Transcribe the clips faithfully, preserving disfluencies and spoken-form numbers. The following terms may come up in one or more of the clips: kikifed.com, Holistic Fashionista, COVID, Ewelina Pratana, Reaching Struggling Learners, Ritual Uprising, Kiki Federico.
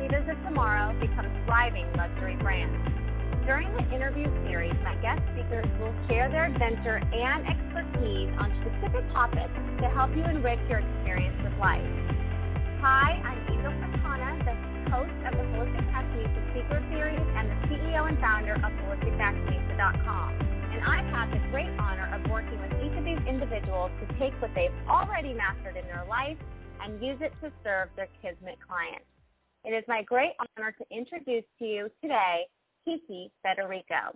leaders of tomorrow become thriving luxury brands. During the interview series, my guest speakers will share their adventure and expertise on specific topics to help you enrich your experience with life. Hi, I'm Ewelina Pratana, the host of the Holistic Fashionista Speaker Series and the C E O and founder of holistic fashionista dot com. And I've had the great honor of working with each of these individuals to take what they've already mastered in their life and use it to serve their kismet clients. It is my great honor to introduce to you today Kiki Federico.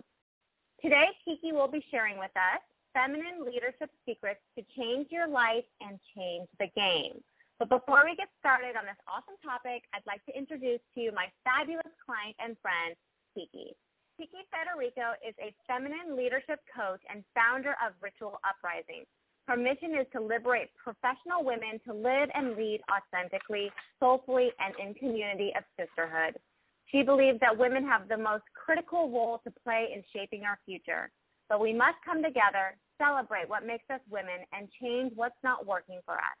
Today, Kiki will be sharing with us feminine leadership secrets to change your life and change the game. But before we get started on this awesome topic, I'd like to introduce to you my fabulous client and friend, Kiki. Kiki Federico is a feminine leadership coach and founder of Ritual Uprising. Her mission is to liberate professional women to live and lead authentically, soulfully, and in community of sisterhood. She believes that women have the most critical role to play in shaping our future, but we must come together, celebrate what makes us women, and change what's not working for us.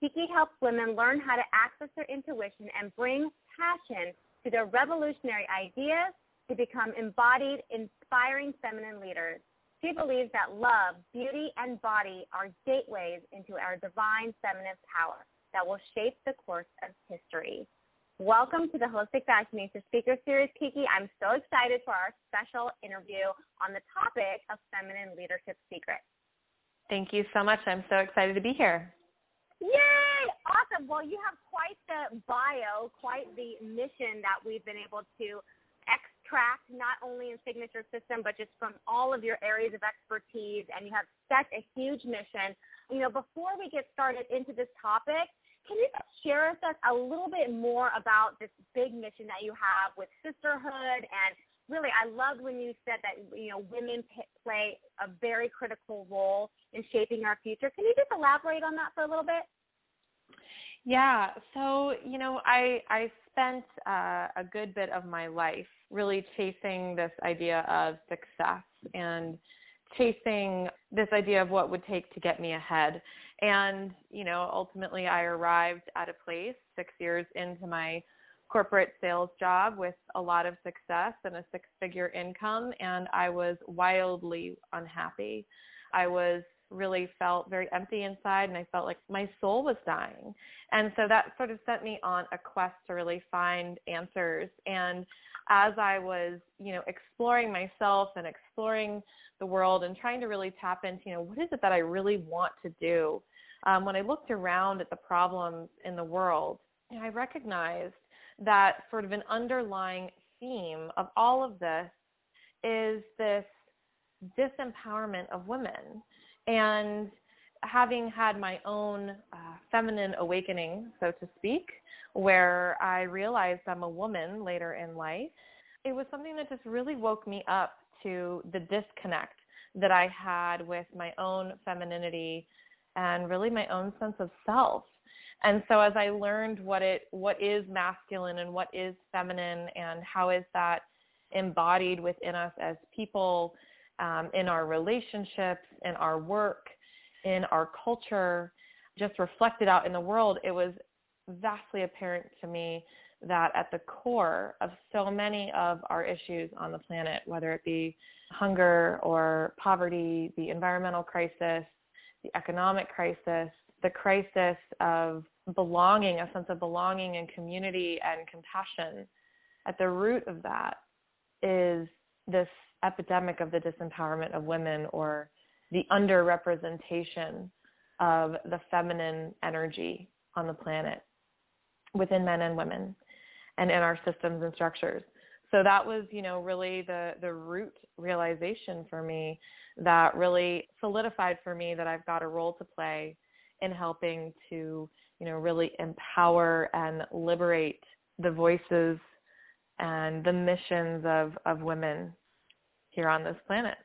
Kiki helps women learn how to access their intuition and bring passion to their revolutionary ideas, to become embodied, inspiring feminine leaders. She believes that love, beauty, and body are gateways into our divine feminine power that will shape the course of history. Welcome to the Holistic Fashionista Speaker Series, Kiki. I'm so excited for our special interview on the topic of feminine leadership secrets. Thank you so much. I'm so excited to be here. Yay! Awesome. Well, you have quite the bio, quite the mission that we've been able to extract not only in Signature System, but just from all of your areas of expertise, and you have such a huge mission. You know, before we get started into this topic, can you just share with us a little bit more about this big mission that you have with sisterhood? And really, I loved when you said that, you know, women p- play a very critical role in shaping our future. Can you just elaborate on that for a little bit? Yeah. So, you know, I I spent uh, a good bit of my life really chasing this idea of success and chasing this idea of what would take to get me ahead. And, you know, ultimately I arrived at a place six years into my corporate sales job with a lot of success and a six-figure income, and I was wildly unhappy. I was really felt very empty inside, and I felt like my soul was dying. And so that sort of sent me on a quest to really find answers. And as I was, you know, exploring myself and exploring the world and trying to really tap into, you know, what is it that I really want to do? Um, when I looked around at the problems in the world, you know, I recognized that sort of an underlying theme of all of this is this disempowerment of women. And having had my own uh, feminine awakening, so to speak, where I realized I'm a woman later in life, it was something that just really woke me up to the disconnect that I had with my own femininity and really my own sense of self. And so as I learned what it what is masculine and what is feminine and how is that embodied within us as people, Um, in our relationships, in our work, in our culture, just reflected out in the world, it was vastly apparent to me that at the core of so many of our issues on the planet, whether it be hunger or poverty, the environmental crisis, the economic crisis, the crisis of belonging, a sense of belonging and community and compassion, at the root of that is this epidemic of the disempowerment of women, or the underrepresentation of the feminine energy on the planet within men and women and in our systems and structures. So that was, you know, really the, the root realization for me that really solidified for me that I've got a role to play in helping to, you know, really empower and liberate the voices and the missions of, of women here on this planet.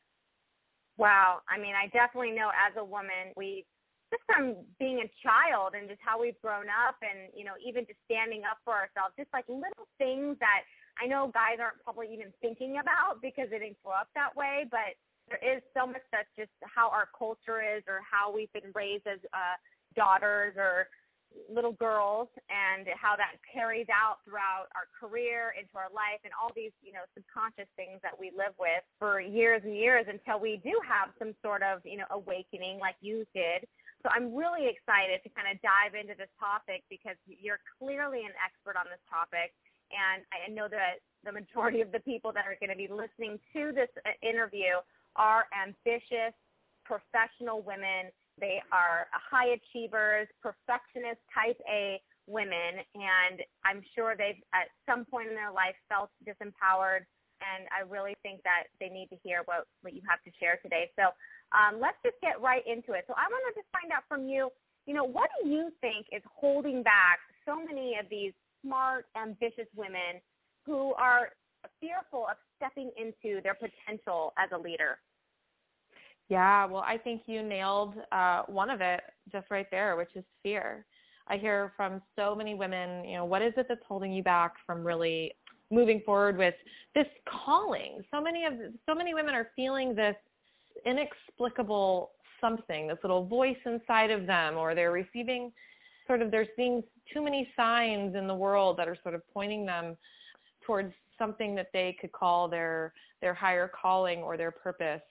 Wow. I mean, I definitely know as a woman, we just from being a child and just how we've grown up and, you know, even just standing up for ourselves, just like little things that I know guys aren't probably even thinking about because they didn't grow up that way, but there is so much that's just how our culture is or how we've been raised as uh, daughters or little girls and how that carries out throughout our career, into our life, and all these, you know, subconscious things that we live with for years and years until we do have some sort of, you know, awakening like you did. So I'm really excited to kind of dive into this topic because you're clearly an expert on this topic. And I know that the majority of the people that are going to be listening to this interview are ambitious, professional women. They are high achievers, perfectionist, type A women. And I'm sure they've at some point in their life felt disempowered. And I really think that they need to hear what, what you have to share today. So um, let's just get right into it. So I want to just find out from you, you know, what do you think is holding back so many of these smart, ambitious women who are fearful of stepping into their potential as a leader? Yeah, well, I think you nailed uh, one of it just right there, which is fear. I hear from so many women, you know, what is it that's holding you back from really moving forward with this calling? So many of so many women are feeling this inexplicable something, this little voice inside of them, or they're receiving sort of, they're seeing too many signs in the world that are sort of pointing them towards something that they could call their their higher calling or their purpose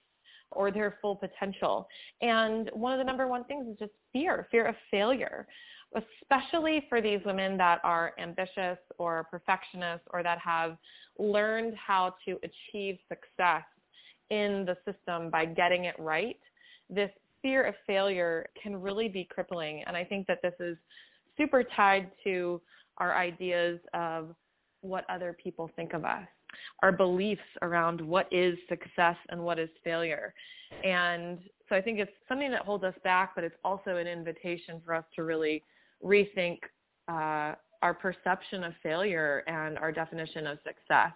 or their full potential. And one of the number one things is just fear, fear of failure, especially for these women that are ambitious or perfectionists or that have learned how to achieve success in the system by getting it right. This fear of failure can really be crippling. And I think that this is super tied to our ideas of what other people think of us, our beliefs around what is success and what is failure. And so I think it's something that holds us back, but it's also an invitation for us to really rethink uh, our perception of failure and our definition of success.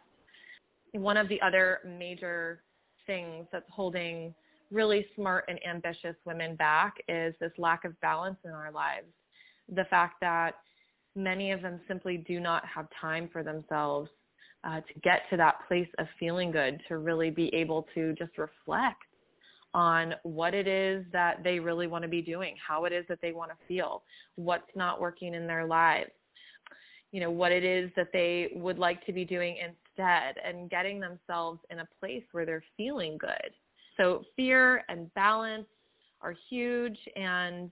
One of the other major things that's holding really smart and ambitious women back is this lack of balance in our lives. The fact that many of them simply do not have time for themselves Uh, to get to that place of feeling good, to really be able to just reflect on what it is that they really want to be doing, how it is that they want to feel, what's not working in their lives, you know, what it is that they would like to be doing instead, and getting themselves in a place where they're feeling good. So fear and balance are huge, and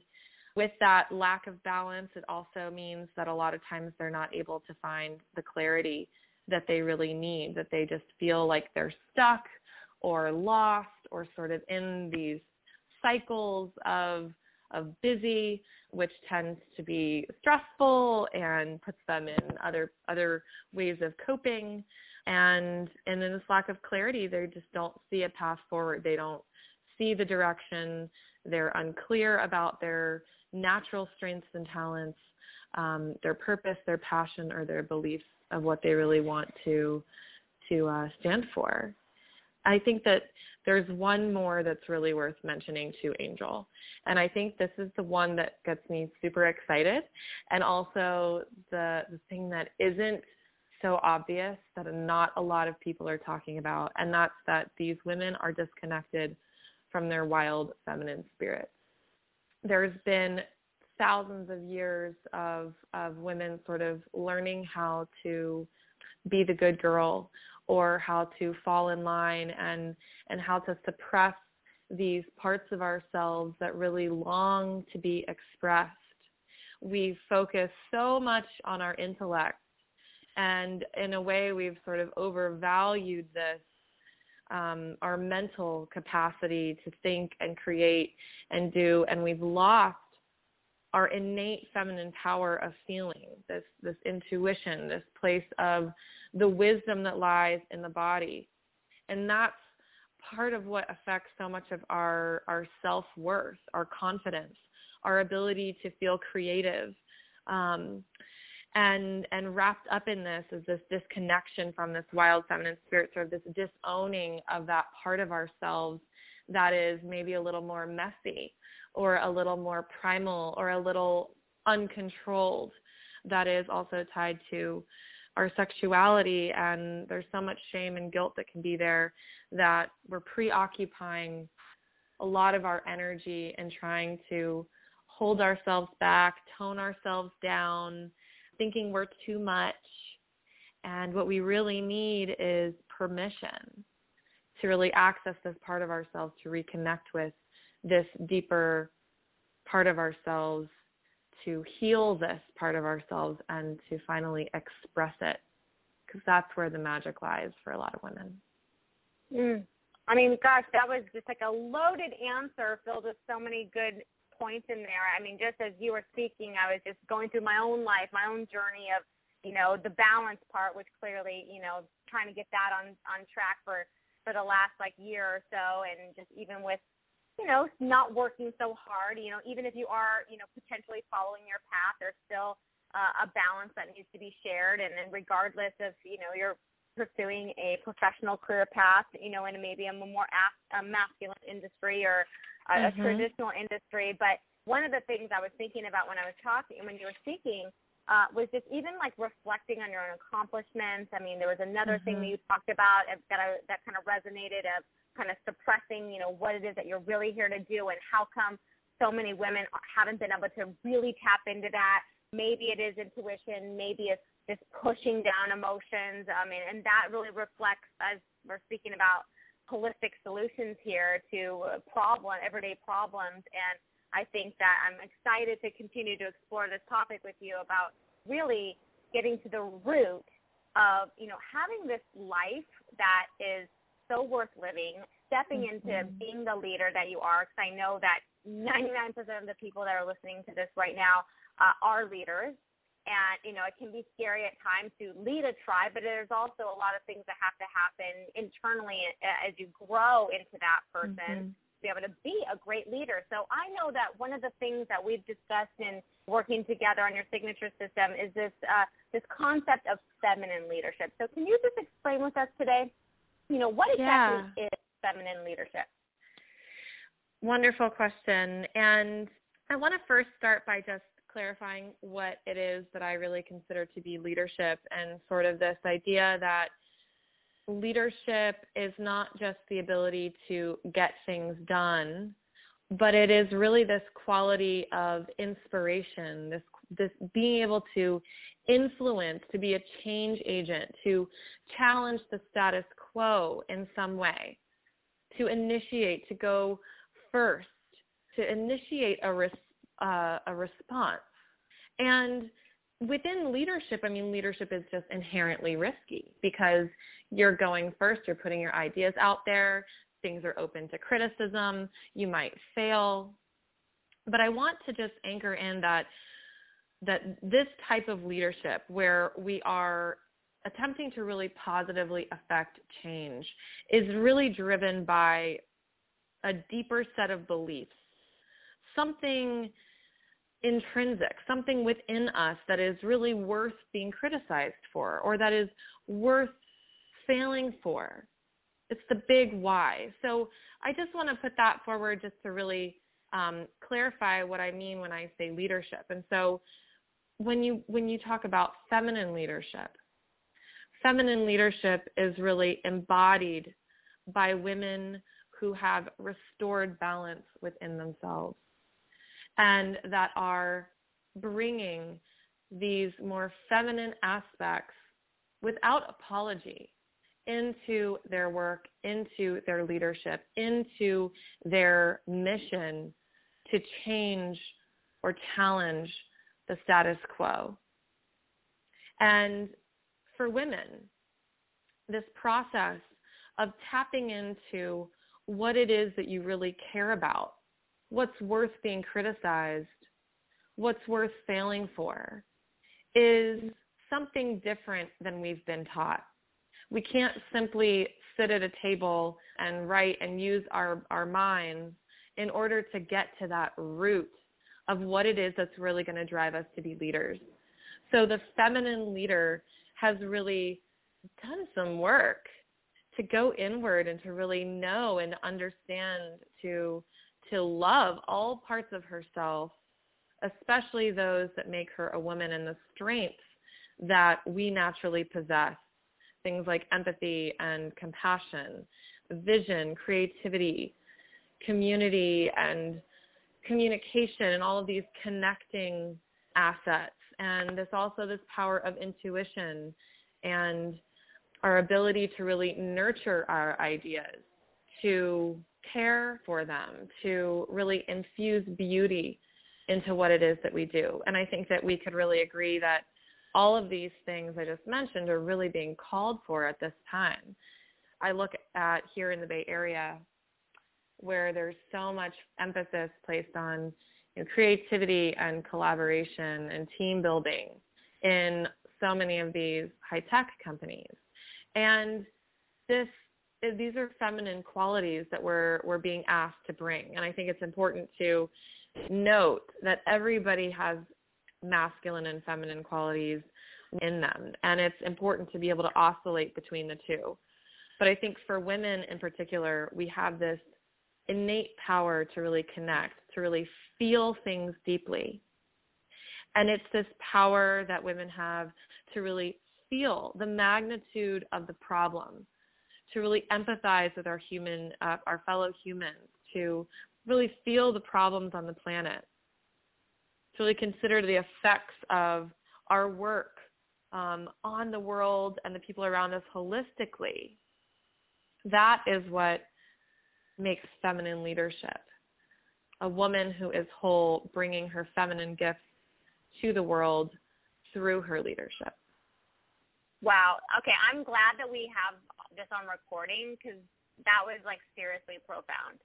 with that lack of balance, it also means that a lot of times they're not able to find the clarity that they really need, that they just feel like they're stuck or lost or sort of in these cycles of of busy, which tends to be stressful and puts them in other other ways of coping. And and in this lack of clarity, they just don't see a path forward. They don't see the direction. They're unclear about their natural strengths and talents, um, their purpose, their passion, or their beliefs of what they really want to to uh, stand for. I think that there's one more that's really worth mentioning too, Angel. And I think this is the one that gets me super excited, and also the, the thing that isn't so obvious, that not a lot of people are talking about, and that's that these women are disconnected from their wild feminine spirits. There's been thousands of years of, of women sort of learning how to be the good girl, or how to fall in line, and, and how to suppress these parts of ourselves that really long to be expressed. We focus so much on our intellect, and in a way we've sort of overvalued this, um, our mental capacity to think and create and do, and we've lost our innate feminine power of feeling, this this intuition, this place of the wisdom that lies in the body. And that's part of what affects so much of our, our self-worth, our confidence, our ability to feel creative. Um, and and wrapped up in this is this disconnection from this wild feminine spirit, sort of this disowning of that part of ourselves that is maybe a little more messy, or a little more primal, or a little uncontrolled. That is also tied to our sexuality, and there's so much shame and guilt that can be there that we're preoccupying a lot of our energy and trying to hold ourselves back, tone ourselves down, thinking we're too much. And what we really need is permission to really access this part of ourselves, to reconnect with this deeper part of ourselves, to heal this part of ourselves, and to finally express it, because that's where the magic lies for a lot of women. Mm. I mean, gosh, that was just like a loaded answer filled with so many good points in there. I mean, just as you were speaking, I was just going through my own life, my own journey of, you know, the balance part, which clearly, you know, trying to get that on, on track for, for the last like year or so. And just even with, you know, not working so hard, you know, even if you are, you know, potentially following your path, there's still uh, a balance that needs to be shared. And then regardless of, you know, you're pursuing a professional career path, you know, in maybe a more af- a masculine industry or a, mm-hmm. a traditional industry. But one of the things I was thinking about when I was talking, when you were speaking, Uh, was just even like reflecting on your own accomplishments. I mean, there was another mm-hmm. thing that you talked about that I, that kind of resonated, of kind of suppressing, you know, what it is that you're really here to do, and how come so many women haven't been able to really tap into that. Maybe it is intuition. Maybe it's just pushing down emotions. I mean, and that really reflects, as we're speaking about holistic solutions here to problem, everyday problems. And I think that I'm excited to continue to explore this topic with you about really getting to the root of, you know, having this life that is so worth living, stepping mm-hmm. into being the leader that you are, because I know that ninety-nine percent of the people that are listening to this right now uh, are leaders. And, you know, it can be scary at times to lead a tribe, but there's also a lot of things that have to happen internally as you grow into that person. Mm-hmm. Be able to be a great leader. So I know that one of the things that we've discussed in working together on your signature system is this uh, this concept of feminine leadership. So can you just explain with us today, you know, what exactly yeah. is feminine leadership? Wonderful question. And I want to first start by just clarifying what it is that I really consider to be leadership, and sort of this idea that leadership is not just the ability to get things done, but it is really this quality of inspiration, this this being able to influence, to be a change agent, to challenge the status quo in some way, to initiate, to go first, to initiate a, res, uh, a response. And within leadership, I mean, leadership is just inherently risky, because you're going first, you're putting your ideas out there, things are open to criticism, you might fail. But I want to just anchor in that that this type of leadership, where we are attempting to really positively affect change, is really driven by a deeper set of beliefs, something intrinsic, something within us that is really worth being criticized for, or that is worth failing for. It's the big why. So I just want to put that forward just to really um, clarify what I mean when I say leadership. And so when you when you talk about feminine leadership, feminine leadership is really embodied by women who have restored balance within themselves, and that are bringing these more feminine aspects without apology into their work, into their leadership, into their mission to change or challenge the status quo. And for women, this process of tapping into what it is that you really care about, what's worth being criticized, what's worth failing for, is something different than we've been taught. We can't simply sit at a table and write and use our, our minds in order to get to that root of what it is that's really going to drive us to be leaders. So the feminine leader has really done some work to go inward and to really know and understand, to to love all parts of herself, especially those that make her a woman, and the strengths that we naturally possess, things like empathy and compassion, vision, creativity, community, and communication and all of these connecting assets. And there's also this power of intuition and our ability to really nurture our ideas, to care for them, to really infuse beauty into what it is that we do. And I think that we could really agree that all of these things I just mentioned are really being called for at this time. I look at here in the Bay Area where there's so much emphasis placed on, you know, creativity and collaboration and team building in so many of these high-tech companies. And this these are feminine qualities that we're we're being asked to bring. And I think it's important to note that everybody has masculine and feminine qualities in them, and it's important to be able to oscillate between the two. But I think for women in particular, we have this innate power to really connect, to really feel things deeply. And it's this power that women have to really feel the magnitude of the problem, to really empathize with our human, uh, our fellow humans, to really feel the problems on the planet, to really consider the effects of our work um, on the world and the people around us holistically. That is what makes feminine leadership. A woman who is whole, bringing her feminine gifts to the world through her leadership. Wow. Okay, I'm glad that we have this on recording because that was like seriously profound.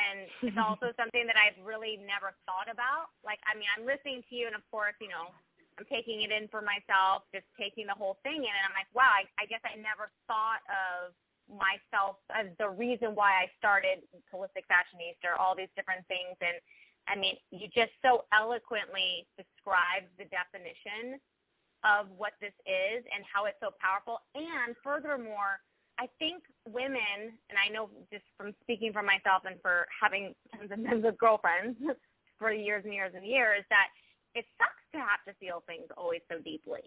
And it's also something that I've really never thought about. Like, I mean, I'm listening to you, and of course, you know, I'm taking it in for myself, just taking the whole thing in. And I'm like, wow, I, I guess I never thought of myself as the reason why I started Holistic Fashionista, all these different things. And, I mean, you just so eloquently described the definition of what this is and how it's so powerful. And furthermore, I think women, and I know just from speaking for myself and for having tons and tons of girlfriends for years and years and years, that it sucks to have to feel things always so deeply,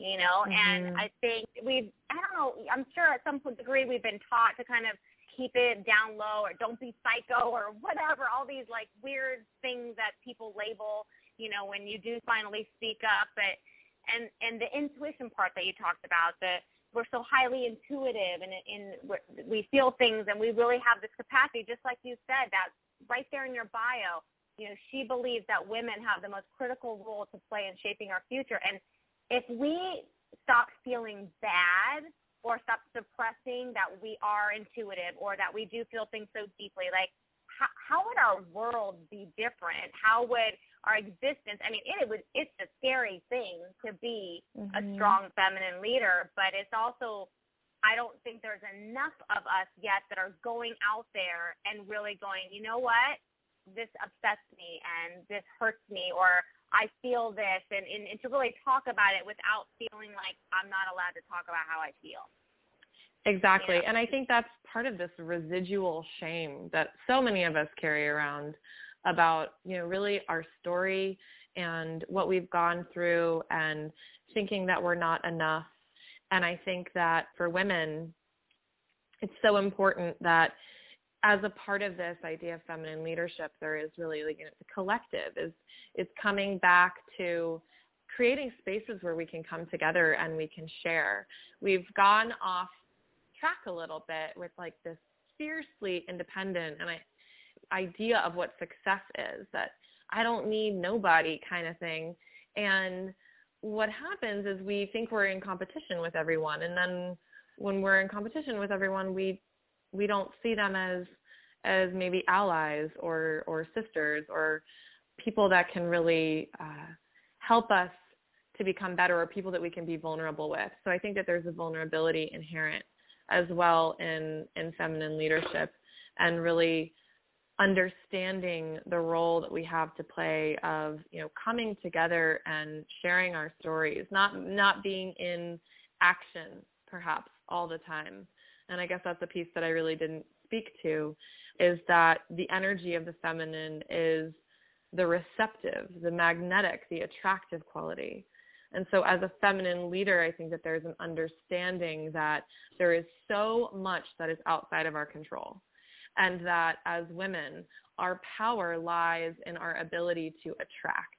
you know? Mm-hmm. And I think we've, I don't know, I'm sure at some degree we've been taught to kind of keep it down low or don't be psycho or whatever, all these like weird things that people label, you know, when you do finally speak up. But, and, and the intuition part that you talked about, the we're so highly intuitive and, and we feel things and we really have this capacity, just like you said, that right there in your bio, you know, she believes that women have the most critical role to play in shaping our future. And if we stop feeling bad or stop suppressing that we are intuitive or that we do feel things so deeply, like how, how would our world be different? How would our existence, I mean, it, it was, it's a scary thing to be mm-hmm. a strong feminine leader, but it's also, I don't think there's enough of us yet that are going out there and really going, you know what, this upsets me and this hurts me or I feel this, and, and, and to really talk about it without feeling like I'm not allowed to talk about how I feel. Exactly, yeah. And I think that's part of this residual shame that so many of us carry around about, you know, really our story and what we've gone through and thinking that we're not enough. And I think that for women, it's so important that as a part of this idea of feminine leadership, there is really, like, you know, the collective is, is coming back to creating spaces where we can come together and we can share. We've gone off track a little bit with like this fiercely independent and I, idea of what success is, that I don't need nobody kind of thing. And what happens is we think we're in competition with everyone, and then when we're in competition with everyone, we we don't see them as as maybe allies or or sisters or people that can really uh, help us to become better, or people that we can be vulnerable with. So I think that there's a vulnerability inherent as well in in feminine leadership, and really understanding the role that we have to play of, you know, coming together and sharing our stories, not not being in action perhaps all the time. And I guess that's a piece that I really didn't speak to, is that the energy of the feminine is the receptive, the magnetic, the attractive quality. And so as a feminine leader, I think that there's an understanding that there is so much that is outside of our control. And that as women, our power lies in our ability to attract,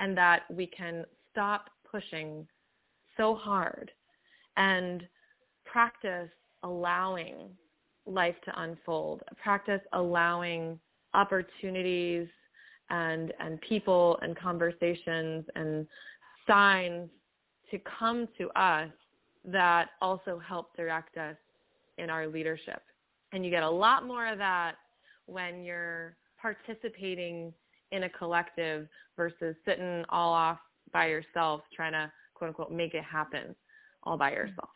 and that we can stop pushing so hard and practice allowing life to unfold, practice allowing opportunities and and people and conversations and signs to come to us that also help direct us in our leadership. And you get a lot more of that when you're participating in a collective versus sitting all off by yourself trying to, quote unquote, make it happen all by yourself.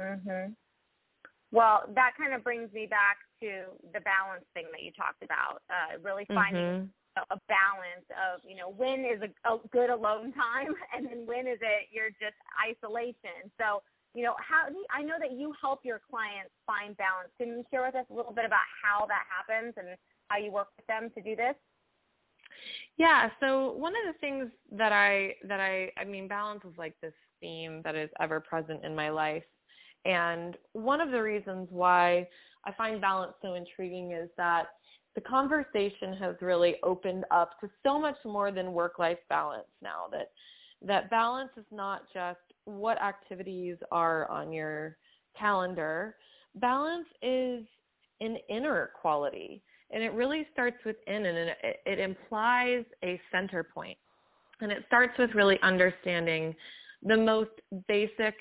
Mm-hmm. Well, that kind of brings me back to the balance thing that you talked about, uh, really finding mm-hmm. a balance of, you know, when is a, a good alone time and then when is it you're just isolation. So, you know, how do you, I know that you help your clients find balance. Can you share with us a little bit about how that happens and how you work with them to do this? Yeah. So one of the things that I, that I, I mean, balance is like this theme that is ever present in my life. And one of the reasons why I find balance so intriguing is that the conversation has really opened up to so much more than work-life balance now, that, that balance is not just what activities are on your calendar. Balance is an inner quality, and it really starts within, and it, it implies a center point. And it starts with really understanding the most basic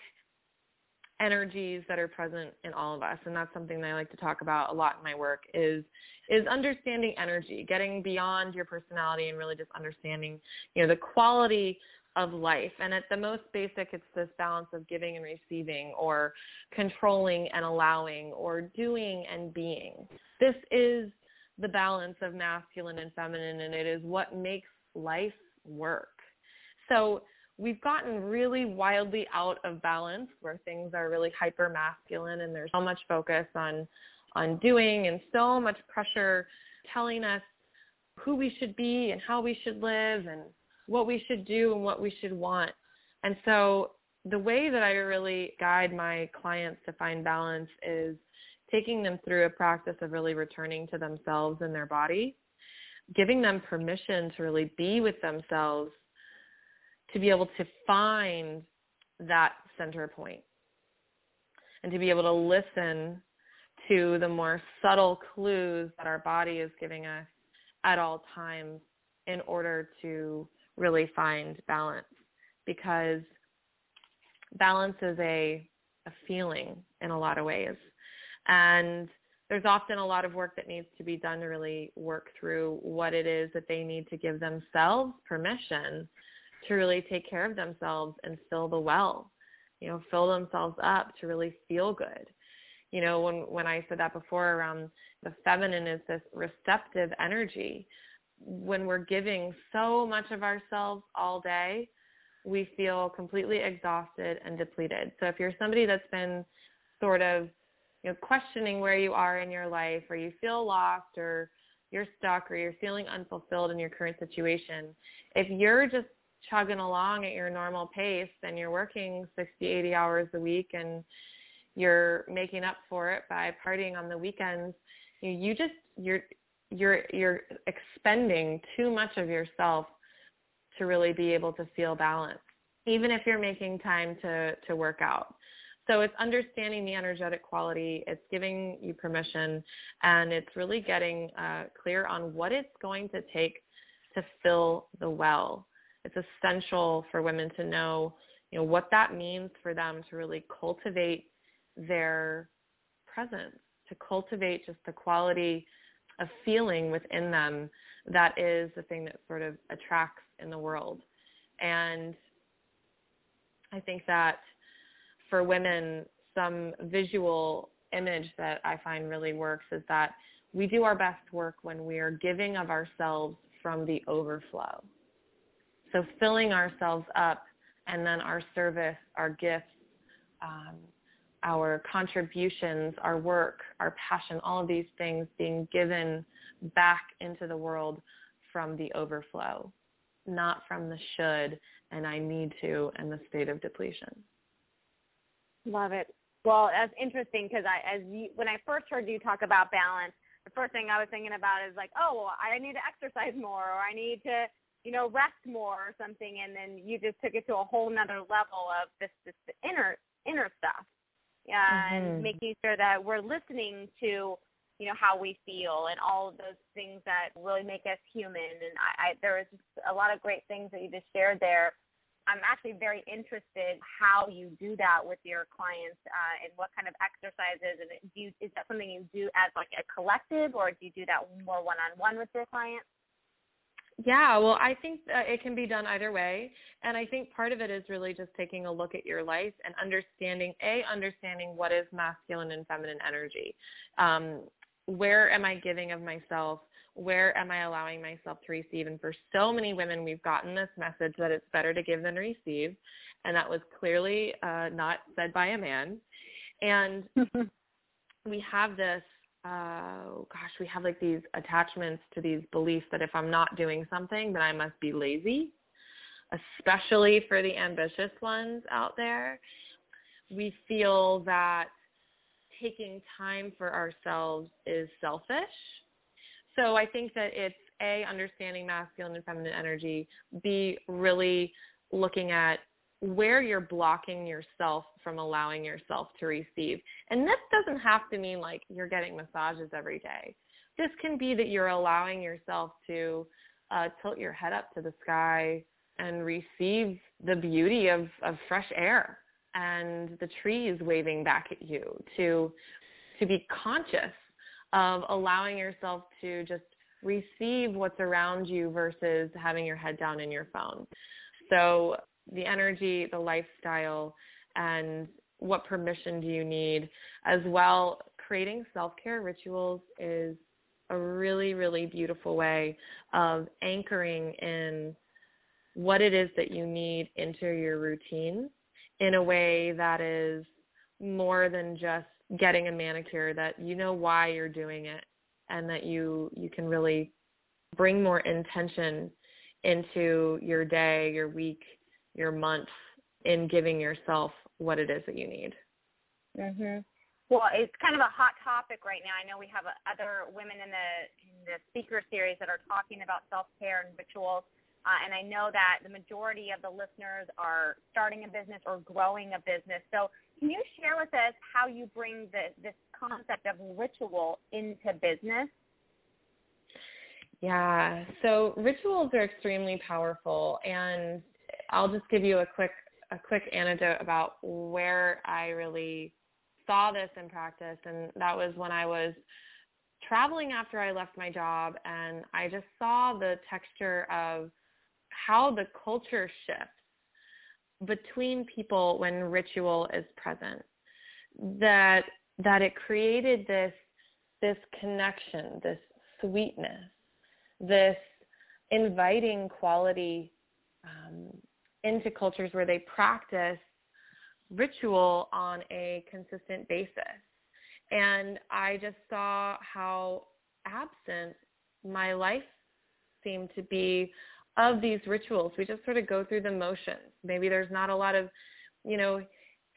energies that are present in all of us. And that's something that I like to talk about a lot in my work is, is understanding energy, getting beyond your personality and really just understanding, you know, the quality of life. And at the most basic, it's this balance of giving and receiving, or controlling and allowing, or doing and being. This is the balance of masculine and feminine, and it is what makes life work. So we've gotten really wildly out of balance, where things are really hyper masculine and there's so much focus on, on doing and so much pressure telling us who we should be and how we should live and what we should do and what we should want. And so the way that I really guide my clients to find balance is taking them through a practice of really returning to themselves and their body, giving them permission to really be with themselves, to be able to find that center point and to be able to listen to the more subtle clues that our body is giving us at all times in order to really find balance, because balance is a, a feeling in a lot of ways. And there's often a lot of work that needs to be done to really work through what it is that they need to give themselves permission to really take care of themselves and fill the well, you know, fill themselves up to really feel good. You know, when, when I said that before around the feminine is this receptive energy. When we're giving so much of ourselves all day, we feel completely exhausted and depleted. So if you're somebody that's been sort of, you know, questioning where you are in your life, or you feel lost, or you're stuck, or you're feeling unfulfilled in your current situation, if you're just chugging along at your normal pace and you're working sixty, eighty hours a week and you're making up for it by partying on the weekends, you, you just, you're, you're, you're expending too much of yourself to really be able to feel balance, even if you're making time to, to work out. So it's understanding the energetic quality, it's giving you permission, and it's really getting uh, clear on what it's going to take to fill the well. It's essential for women to know, you know, what that means for them to really cultivate their presence, to cultivate just the quality of feeling within them that is the thing that sort of attracts in the world. And I think that for women, some visual image that I find really works is that we do our best work when we are giving of ourselves from the overflow. So filling ourselves up, and then our service, our gifts, um, our contributions, our work, our passion, all of these things being given back into the world from the overflow, not from the should and I need to and the state of depletion. Love it. Well, that's interesting because I, as you, when I first heard you talk about balance, the first thing I was thinking about is like, oh, well, I need to exercise more, or I need to, you know, rest more or something. And then you just took it to a whole nother level of this, this inner, inner stuff, and mm-hmm. making sure that we're listening to, you know, how we feel and all of those things that really make us human. And I, I there was just a lot of great things that you just shared there. I'm actually very interested how you do that with your clients uh, and what kind of exercises. And do you, is that something you do as like a collective, or do you do that more one-on-one with your clients? Yeah, well, I think that it can be done either way. And I think part of it is really just taking a look at your life and understanding, A, understanding what is masculine and feminine energy. Um, where am I giving of myself? Where am I allowing myself to receive? And for so many women, we've gotten this message that it's better to give than receive. And that was clearly uh, not said by a man. And we have this, uh, gosh, we have like these attachments to these beliefs that if I'm not doing something, then I must be lazy, especially for the ambitious ones out there. We feel that taking time for ourselves is selfish. So I think that it's, A, understanding masculine and feminine energy, B, really looking at where you're blocking yourself from allowing yourself to receive. And this doesn't have to mean like you're getting massages every day. This can be that you're allowing yourself to uh, tilt your head up to the sky and receive the beauty of, of fresh air and the trees waving back at you, to to be conscious of allowing yourself to just receive what's around you versus having your head down in your phone. So the energy, the lifestyle, and what permission do you need, as well, creating self-care rituals is a really, really beautiful way of anchoring in what it is that you need into your routine in a way that is more than just getting a manicure, that you know why you're doing it, and that you, you can really bring more intention into your day, your week, your month, in giving yourself what it is that you need. Mm-hmm. Well, it's kind of a hot topic right now. I know we have other women in the, in the speaker series that are talking about self-care and rituals. Uh, and I know that the majority of the listeners are starting a business or growing a business. So can you share with us how you bring the, this concept of ritual into business? Yeah, so rituals are extremely powerful. And I'll just give you a quick a quick anecdote about where I really saw this in practice. And that was when I was traveling after I left my job, and I just saw the texture of how the culture shifts between people when ritual is present, that that it created this this connection, this sweetness, this inviting quality um, into cultures where they practice ritual on a consistent basis. And I just saw how absent my life seemed to be of these rituals. We just sort of go through the motions. Maybe there's not a lot of, you know,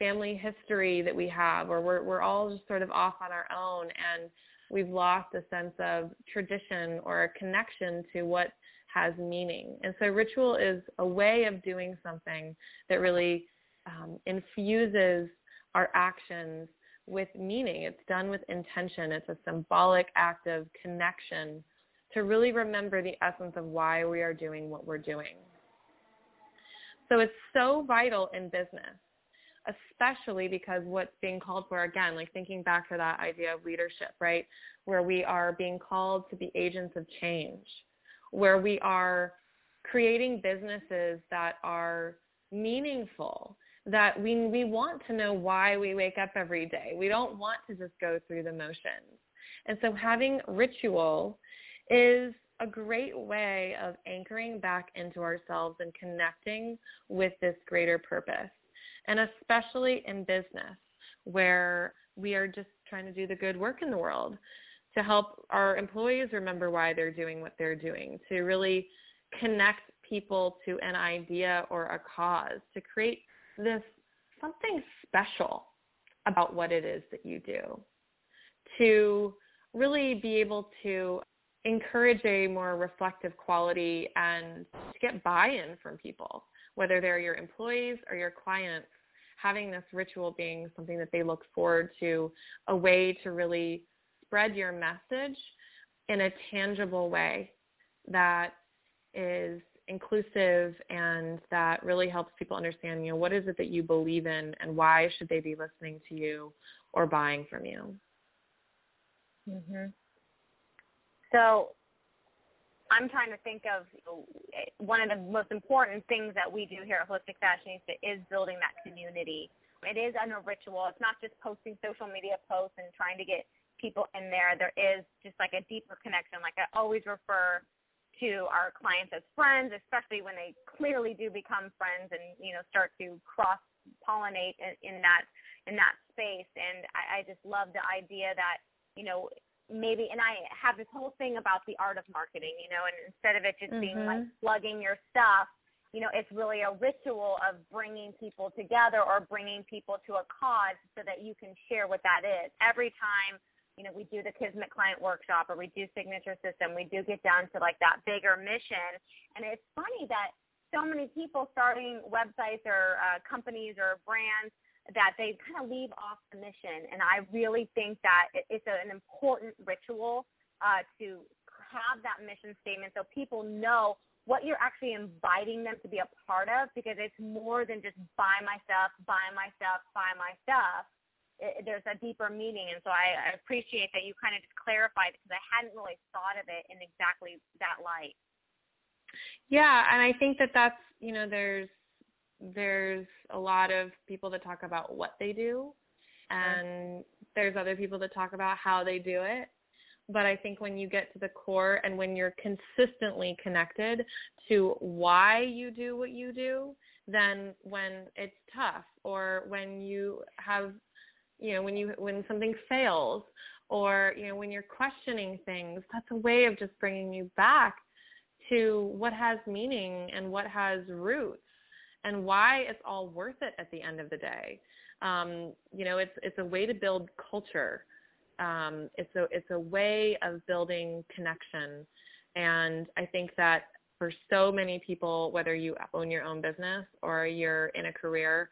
family history that we have, or we're we're all just sort of off on our own, and we've lost a sense of tradition or a connection to what has meaning. And so ritual is a way of doing something that really um, infuses our actions with meaning. It's done with intention. It's a symbolic act of connection to really remember the essence of why we are doing what we're doing. So it's so vital in business, especially because what's being called for, again, like thinking back to that idea of leadership, right, where we are being called to be agents of change, where we are creating businesses that are meaningful, that we we want to know why we wake up every day. We don't want to just go through the motions. And so having ritual is a great way of anchoring back into ourselves and connecting with this greater purpose. And especially in business, where we are just trying to do the good work in the world, to help our employees remember why they're doing what they're doing, to really connect people to an idea or a cause, to create this something special about what it is that you do, to really be able to encourage a more reflective quality and to get buy-in from people, whether they're your employees or your clients, having this ritual being something that they look forward to, a way to really spread your message in a tangible way that is inclusive and that really helps people understand, you know, what is it that you believe in and why should they be listening to you or buying from you? Mm-hmm. So I'm trying to think of one of the most important things that we do here at Holistic Fashionista is building that community. It is on a ritual. It's not just posting social media posts and trying to get people in there. There is just like a deeper connection. Like I always refer to our clients as friends, especially when they clearly do become friends and, you know, start to cross-pollinate in, in that in that space. And I, I just love the idea that, you know, maybe, and I have this whole thing about the art of marketing, you know, and instead of it just mm-hmm. being like plugging your stuff, you know, it's really a ritual of bringing people together or bringing people to a cause so that you can share what that is. Every time, you know, we do the Kismet Client Workshop or we do Signature System, we do get down to like that bigger mission. And it's funny that so many people starting websites or uh, companies or brands that they kind of leave off the mission. And I really think that it's an important ritual uh, to have that mission statement so people know what you're actually inviting them to be a part of, because it's more than just buy my stuff, buy my stuff, buy my stuff. It, there's a deeper meaning. And so I, I appreciate that you kind of just clarified, because I hadn't really thought of it in exactly that light. Yeah, and I think that that's, you know, there's, There's a lot of people that talk about what they do, and there's other people that talk about how they do it. But I think when you get to the core and when you're consistently connected to why you do what you do, then when it's tough or when you have, you know, when you when something fails or, you know, when you're questioning things, that's a way of just bringing you back to what has meaning and what has roots, and why it's all worth it at the end of the day. Um, you know, it's it's a way to build culture. Um, it's a it's a way of building connection. And I think that for so many people, whether you own your own business or you're in a career,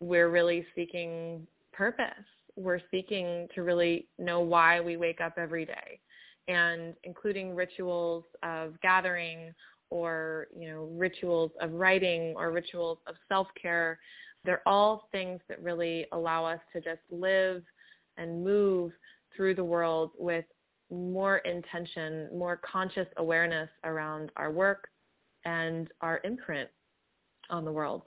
we're really seeking purpose. We're seeking to really know why we wake up every day, and including rituals of gathering, or, you know, rituals of writing or rituals of self-care. They're all things that really allow us to just live and move through the world with more intention, more conscious awareness around our work and our imprint on the world.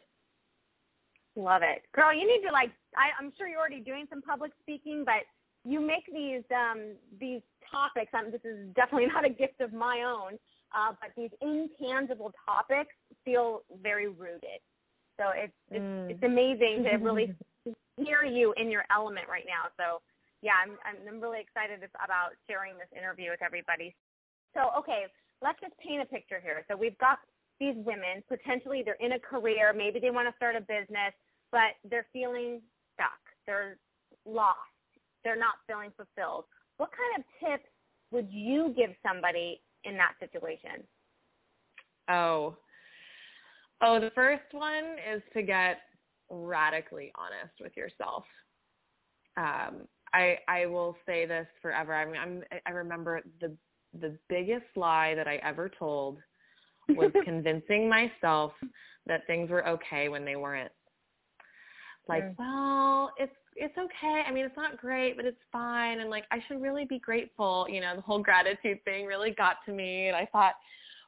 Love it. Girl, you need to, like, I, I'm sure you're already doing some public speaking, but you make these, um, these topics. Um, this is definitely not a gift of my own. Uh, but these intangible topics feel very rooted. So it's it's, mm. it's amazing to really hear you in your element right now. So, yeah, I'm, I'm really excited about sharing this interview with everybody. So, okay, let's just paint a picture here. So we've got these women, potentially they're in a career, maybe they want to start a business, but they're feeling stuck. They're lost. They're not feeling fulfilled. What kind of tips would you give somebody in that situation? Oh. Oh, the first one is to get radically honest with yourself. Um, I I will say this forever. I mean, I'm, I remember the the biggest lie that I ever told was convincing myself that things were okay when they weren't. Like, mm. well, it's it's okay. I mean, it's not great, but it's fine. And like, I should really be grateful. You know, the whole gratitude thing really got to me. And I thought,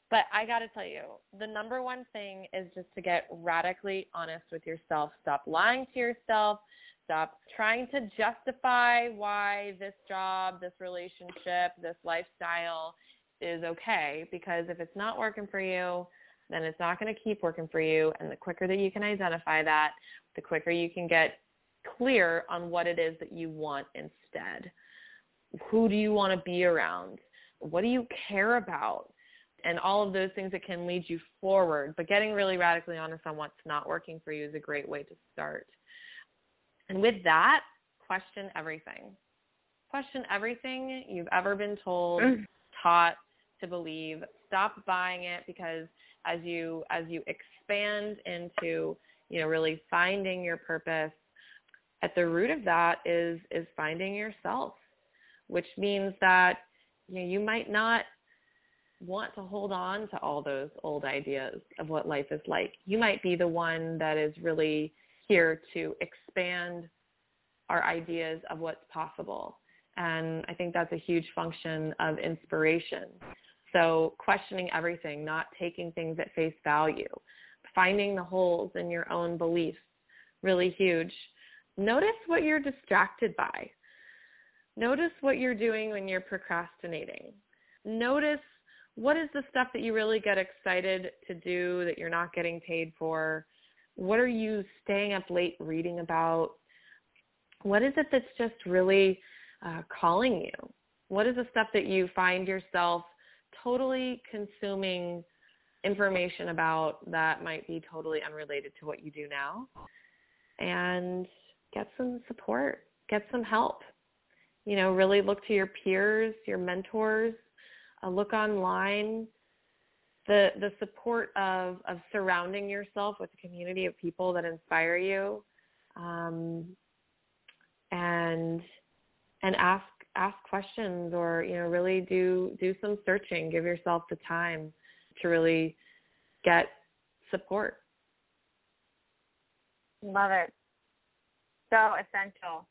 but I got to tell you, the number one thing is just to get radically honest with yourself. Stop lying to yourself. Stop trying to justify why this job, this relationship, this lifestyle is okay. Because if it's not working for you, then it's not going to keep working for you. And the quicker that you can identify that, the quicker you can get clear on what it is that you want instead. Who do you want to be around? What do you care about? And all of those things that can lead you forward. But getting really radically honest on what's not working for you is a great way to start. And with that, question everything. Question everything you've ever been told, taught to believe. Stop buying it, because as you as you expand into, you know, really finding your purpose, at the root of that is is finding yourself, which means that, you know, you might not want to hold on to all those old ideas of what life is like. You might be the one that is really here to expand our ideas of what's possible. And I think that's a huge function of inspiration. So questioning everything, not taking things at face value, finding the holes in your own beliefs, really huge. Notice what you're distracted by. Notice what you're doing when you're procrastinating. Notice what is the stuff that you really get excited to do that you're not getting paid for. What are you staying up late reading about? What is it that's just really uh, calling you? What is the stuff that you find yourself totally consuming information about that might be totally unrelated to what you do now? And get some support, get some help. You know, really look to your peers, your mentors, uh, look online. The the support of, of surrounding yourself with a community of people that inspire you. Um, and and ask ask questions, or, you know, really do do some searching. Give yourself the time to really get support. Love it. So essential.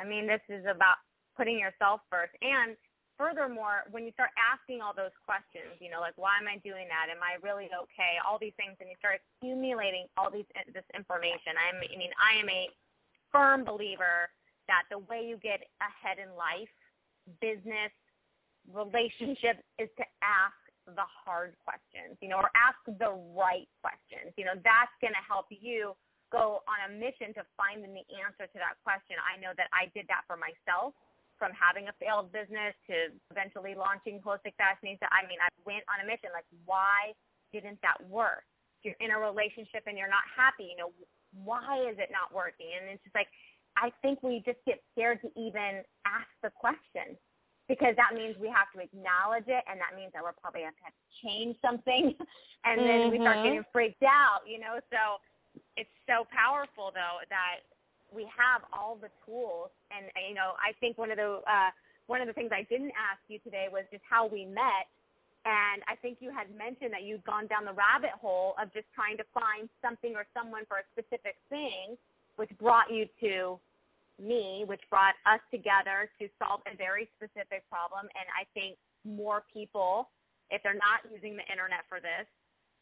I mean, this is about putting yourself first. And furthermore, when you start asking all those questions, you know, like, why am I doing that? Am I really okay? All these things. And you start accumulating all these this information. I mean, I am a firm believer that the way you get ahead in life, business, relationships, is to ask the hard questions, you know, or ask the right questions. You know, that's going to help you go on a mission to finding the answer to that question. I know that I did that for myself, from having a failed business to eventually launching Holistic Fashionista. I mean, I went on a mission, like, why didn't that work? If you're in a relationship and you're not happy, you know, why is it not working? And it's just like, I think we just get scared to even ask the question, because that means we have to acknowledge it, and that means that we're probably have to, have to change something, and then mm-hmm. we start getting freaked out, you know. So it's so powerful, though, that we have all the tools. And, you know, I think one of the uh, one of the things I didn't ask you today was just how we met. And I think you had mentioned that you'd gone down the rabbit hole of just trying to find something or someone for a specific thing, which brought you to me, which brought us together to solve a very specific problem. And I think more people, if they're not using the internet for this,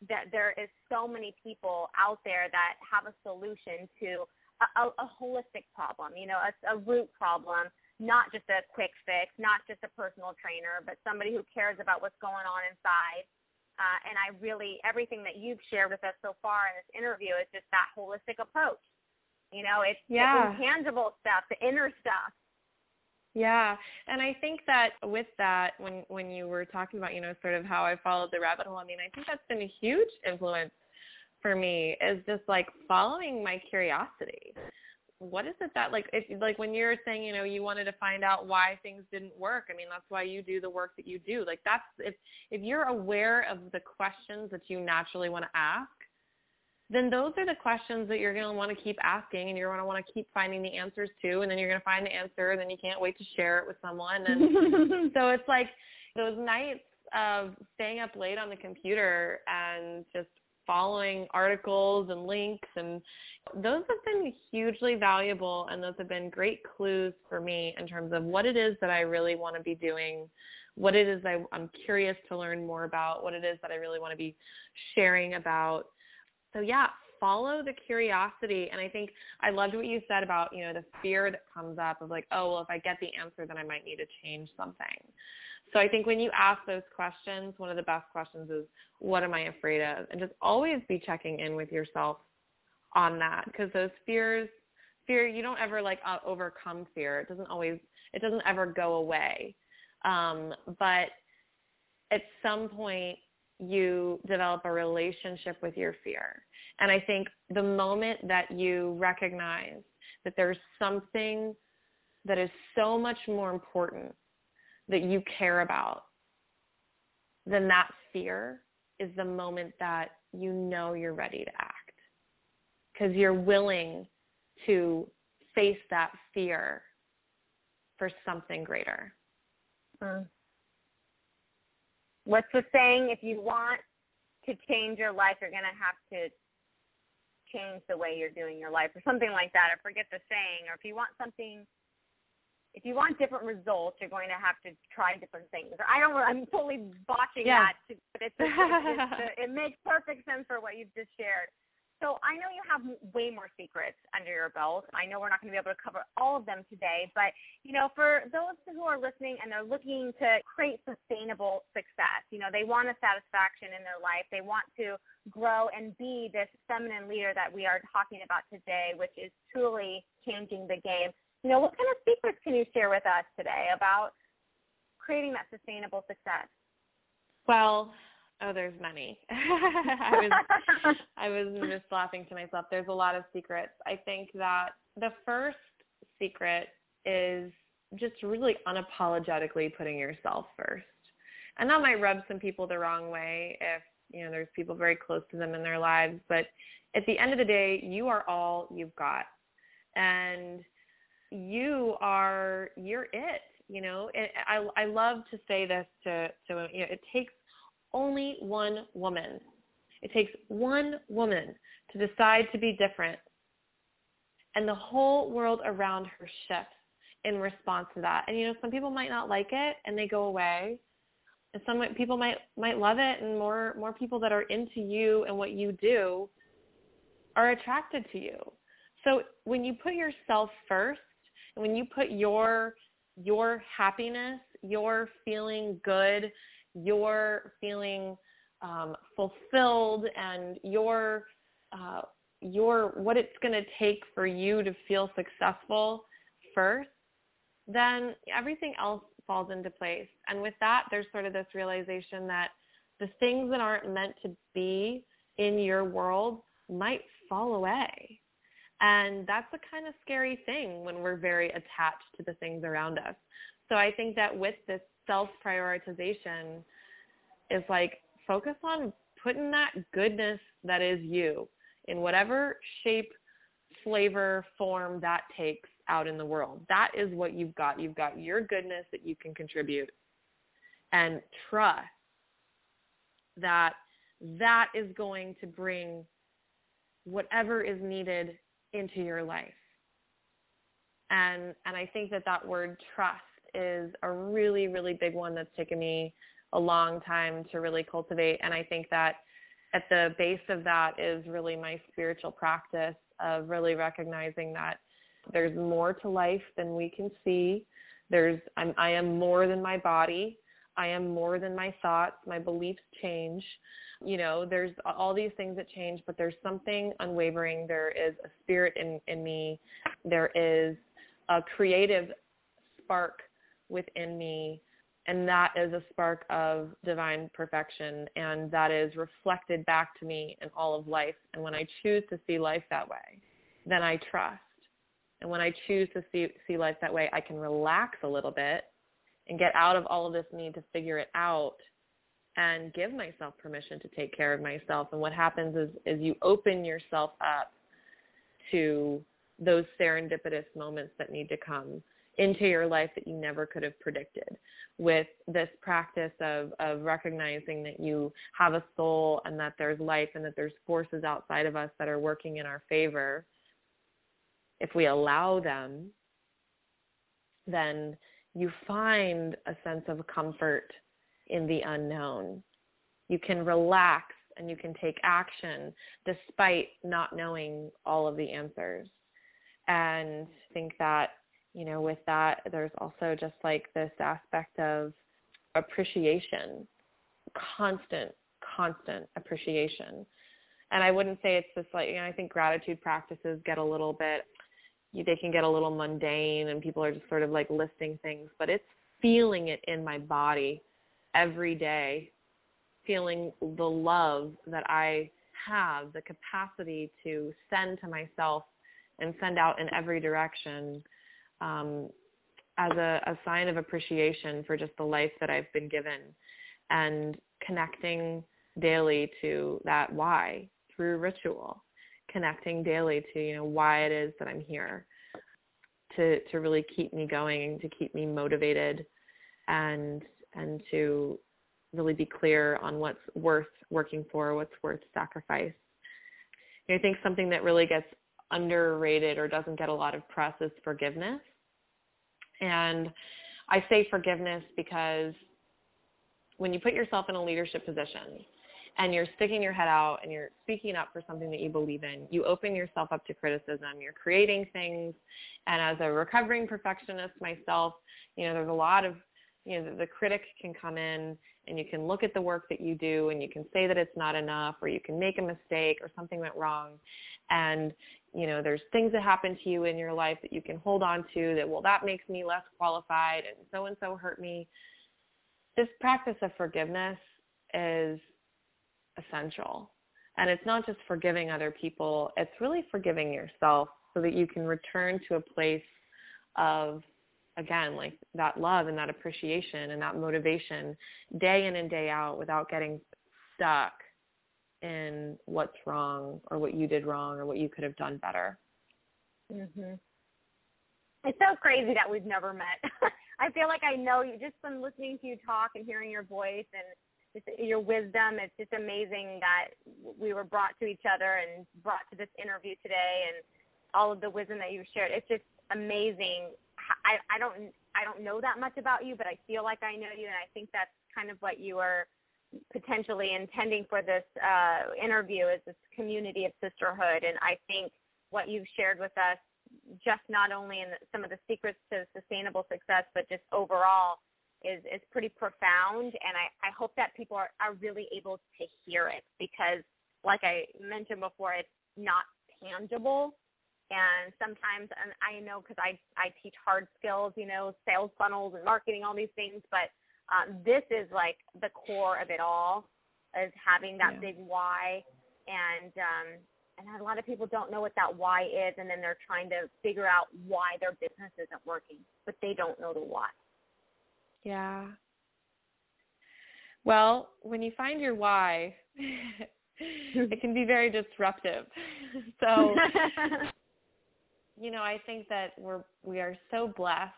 that there is so many people out there that have a solution to a, a, a holistic problem, you know, a, a root problem, not just a quick fix, not just a personal trainer, but somebody who cares about what's going on inside. Uh, and I really, everything that you've shared with us so far in this interview is just that holistic approach. You know, it's yeah. the intangible stuff, the inner stuff. Yeah. And I think that with that, when, when you were talking about, you know, sort of how I followed the rabbit hole, I mean, I think that's been a huge influence for me, is just like following my curiosity. What is it that, like, if, like when you're saying, you know, you wanted to find out why things didn't work, I mean, that's why you do the work that you do. Like, that's, if, if you're aware of the questions that you naturally want to ask, then those are the questions that you're going to want to keep asking, and you're going to want to keep finding the answers to, and then you're going to find the answer, and then you can't wait to share it with someone. And so it's like those nights of staying up late on the computer and just following articles and links, and those have been hugely valuable, and those have been great clues for me in terms of what it is that I really want to be doing, what it is I, I'm curious to learn more about, what it is that I really want to be sharing about. So yeah, follow the curiosity. And I think I loved what you said about, you know, the fear that comes up of like, oh, well, if I get the answer, then I might need to change something. So I think when you ask those questions, one of the best questions is, what am I afraid of? And just always be checking in with yourself on that, because those fears, fear, you don't ever like uh, overcome fear. It doesn't always, it doesn't ever go away. Um, but at some point you develop a relationship with your fear. And I think the moment that you recognize that there's something that is so much more important that you care about than that fear is the moment that you know you're ready to act, because you're willing to face that fear for something greater. Mm. What's the saying? If you want to change your life, you're going to have to change the way you're doing your life, or something like that. I forget the saying. Or if you want something, if you want different results, you're going to have to try different things. Or I don't. I'm totally botching yeah. that, to, but it's, it's, it's, it makes perfect sense for what you've just shared. So I know you have way more secrets under your belt. I know we're not going to be able to cover all of them today, but, you know, for those who are listening and they're looking to create sustainable success, you know, they want a satisfaction in their life. They want to grow and be this feminine leader that we are talking about today, which is truly changing the game. You know, what kind of secrets can you share with us today about creating that sustainable success? Well, oh, there's many. I was I was just laughing to myself. There's a lot of secrets. I think that the first secret is just really unapologetically putting yourself first. And that might rub some people the wrong way if, you know, there's people very close to them in their lives. But at the end of the day, you are all you've got. And you are, you're it, you know. It, I, I love to say this to, to you know, it takes only one woman. It takes one woman to decide to be different. And the whole world around her shifts in response to that. And, you know, some people might not like it and they go away. And some people might, might love it, and more, more people that are into you and what you do are attracted to you. So when you put yourself first, and when you put your, your happiness, your feeling good, you're feeling um, fulfilled, and your uh, your what it's going to take for you to feel successful first, then everything else falls into place. And with that, there's sort of this realization that the things that aren't meant to be in your world might fall away. And that's a kind of scary thing when we're very attached to the things around us. So I think that with this self-prioritization is like, focus on putting that goodness that is you in whatever shape, flavor, form that takes out in the world. That is what you've got. You've got your goodness that you can contribute, and trust that that is going to bring whatever is needed into your life. And, and I think that that word trust is a really, really big one that's taken me a long time to really cultivate. And I think that at the base of that is really my spiritual practice of really recognizing that there's more to life than we can see. There's, I'm, I am more than my body. I am more than my thoughts. My beliefs change. You know, there's all these things that change, but there's something unwavering. There is a spirit in, in me. There is a creative spark within me, and that is a spark of divine perfection, and that is reflected back to me in all of life. And when I choose to see life that way, then I trust. And when I choose to see see life that way, I can relax a little bit and get out of all of this need to figure it out, and give myself permission to take care of myself. And what happens is is you open yourself up to those serendipitous moments that need to come into your life that you never could have predicted, with this practice of, of recognizing that you have a soul, and that there's life, and that there's forces outside of us that are working in our favor. If we allow them, then you find a sense of comfort in the unknown. You can relax and you can take action despite not knowing all of the answers. And I think that, you know, with that, there's also just like this aspect of appreciation, constant, constant appreciation. And I wouldn't say it's just like, you know, I think gratitude practices get a little bit, they can get a little mundane, and people are just sort of like listing things, but it's feeling it in my body every day, feeling the love that I have, the capacity to send to myself and send out in every direction. Um, as a, a sign of appreciation for just the life that I've been given, and connecting daily to that why through ritual, connecting daily to, you know, why it is that I'm here, to to really keep me going, to keep me motivated, and and to really be clear on what's worth working for, what's worth sacrifice. And I think something that really gets underrated or doesn't get a lot of press is forgiveness. And I say forgiveness because when you put yourself in a leadership position and you're sticking your head out and you're speaking up for something that you believe in, you open yourself up to criticism. You're creating things. And as a recovering perfectionist myself, you know, there's a lot of, you know, the, the critic can come in and you can look at the work that you do and you can say that it's not enough, or you can make a mistake or something went wrong. And, you know, there's things that happen to you in your life that you can hold on to that, well, that makes me less qualified and so-and-so hurt me. This practice of forgiveness is essential. And it's not just forgiving other people, it's really forgiving yourself so that you can return to a place of, again, like that love and that appreciation and that motivation day in and day out, without getting stuck in what's wrong or what you did wrong or what you could have done better. Mm-hmm. It's so crazy that we've never met. I feel like I know you just from listening to you talk and hearing your voice and just your wisdom. It's just amazing that we were brought to each other and brought to this interview today, and all of the wisdom that you've shared. It's just amazing. I, I don't I don't know that much about you, but I feel like I know you, and I think that's kind of what you are potentially intending for this uh, interview, is this community of sisterhood. And I think what you've shared with us, just not only in the, some of the secrets to sustainable success, but just overall is, is pretty profound. And I, I hope that people are, are really able to hear it, because like I mentioned before, it's not tangible. And sometimes, and I know because I, I teach hard skills, you know, sales funnels and marketing, all these things, but um, this is like the core of it all, is having that yeah. big why. And, um, and a lot of people don't know what that why is, and then they're trying to figure out why their business isn't working, but they don't know the why. Yeah. Well, when you find your why, it can be very disruptive. So, you know, I think that we're, we are so blessed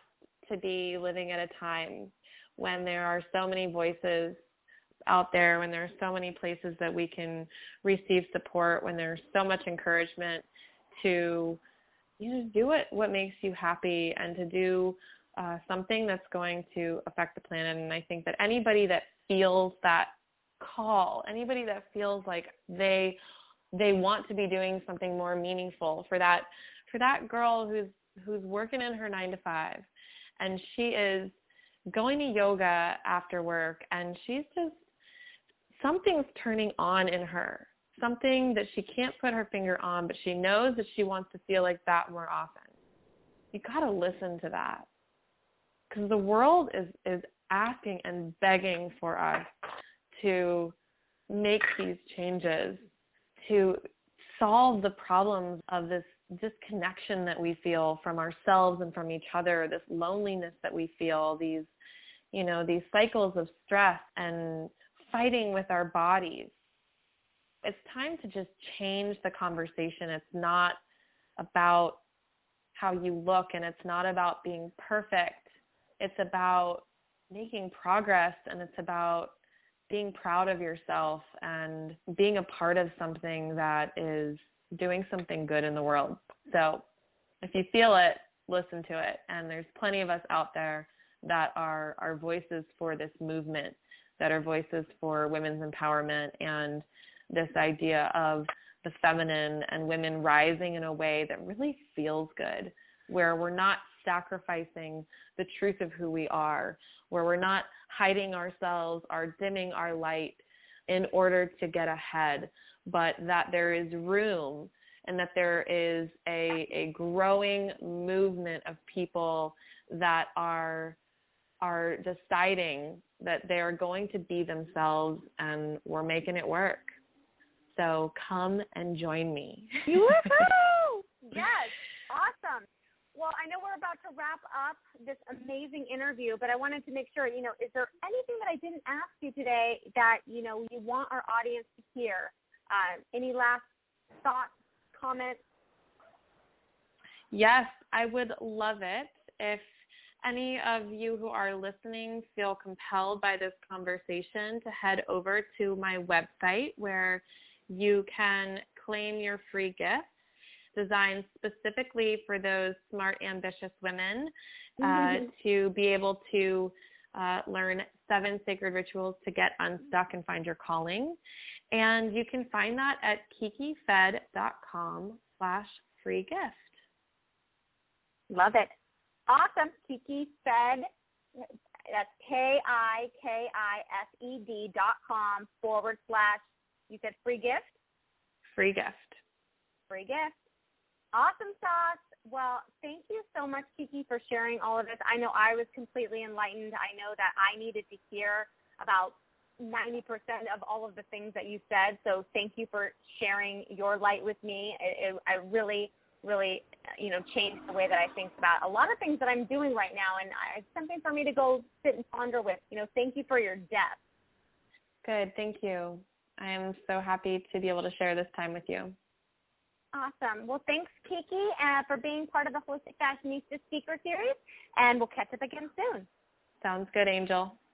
to be living at a time when there are so many voices out there, when there are so many places that we can receive support, when there's so much encouragement to, you know, do it, what makes you happy, and to do uh, something that's going to affect the planet. And I think that anybody that feels that call, anybody that feels like they they want to be doing something more meaningful for that for that girl who's who's working in her nine to five, and she is going to yoga after work, and she's just, something's turning on in her, something that she can't put her finger on, but she knows that she wants to feel like that more often. You got to listen to that, because the world is is asking and begging for us to make these changes, to solve the problems of this disconnection that we feel from ourselves and from each other, this loneliness that we feel, these, you know, these cycles of stress and fighting with our bodies. It's time to just change the conversation. It's not about how you look, and it's not about being perfect. It's about making progress, and it's about being proud of yourself and being a part of something that is doing something good in the world. So if you feel it, listen to it. And there's plenty of us out there that are, are voices for this movement, that are voices for women's empowerment and this idea of the feminine and women rising in a way that really feels good, where we're not sacrificing the truth of who we are, where we're not hiding ourselves or dimming our light in order to get ahead, but that there is room and that there is a, a growing movement of people that are, are deciding that they are going to be themselves, and we're making it work. So come and join me. Woohoo! Yes, awesome. Well, I know we're about to wrap up this amazing interview, but I wanted to make sure, you know, is there anything that I didn't ask you today that, you know, you want our audience to hear? Uh, any last thoughts, comments? Yes, I would love it if any of you who are listening feel compelled by this conversation to head over to my website where you can claim your free gift designed specifically for those smart, ambitious women uh, mm-hmm. to be able to uh, learn seven sacred rituals to get unstuck and find your calling. And you can find that at kikifed.com slash free gift. Love it. Awesome. Kiki Fed, that's K I K I F E D dot com forward slash, you said free gift? Free gift. Free gift. Awesome sauce. Well, thank you so much, Kiki, for sharing all of this. I know I was completely enlightened. I know that I needed to hear about ninety percent of all of the things that you said. So thank you for sharing your light with me. It, it, I really really, you know, changed the way that I think about a lot of things that I'm doing right now, and it's something for me to go sit and ponder with. You know, thank you for your depth. Good. Thank you. I am so happy to be able to share this time with you. Awesome. Well, thanks, Kiki, uh, for being part of the Holistic Fashionista Speaker Series, and we'll catch up again soon. Sounds good, Angel.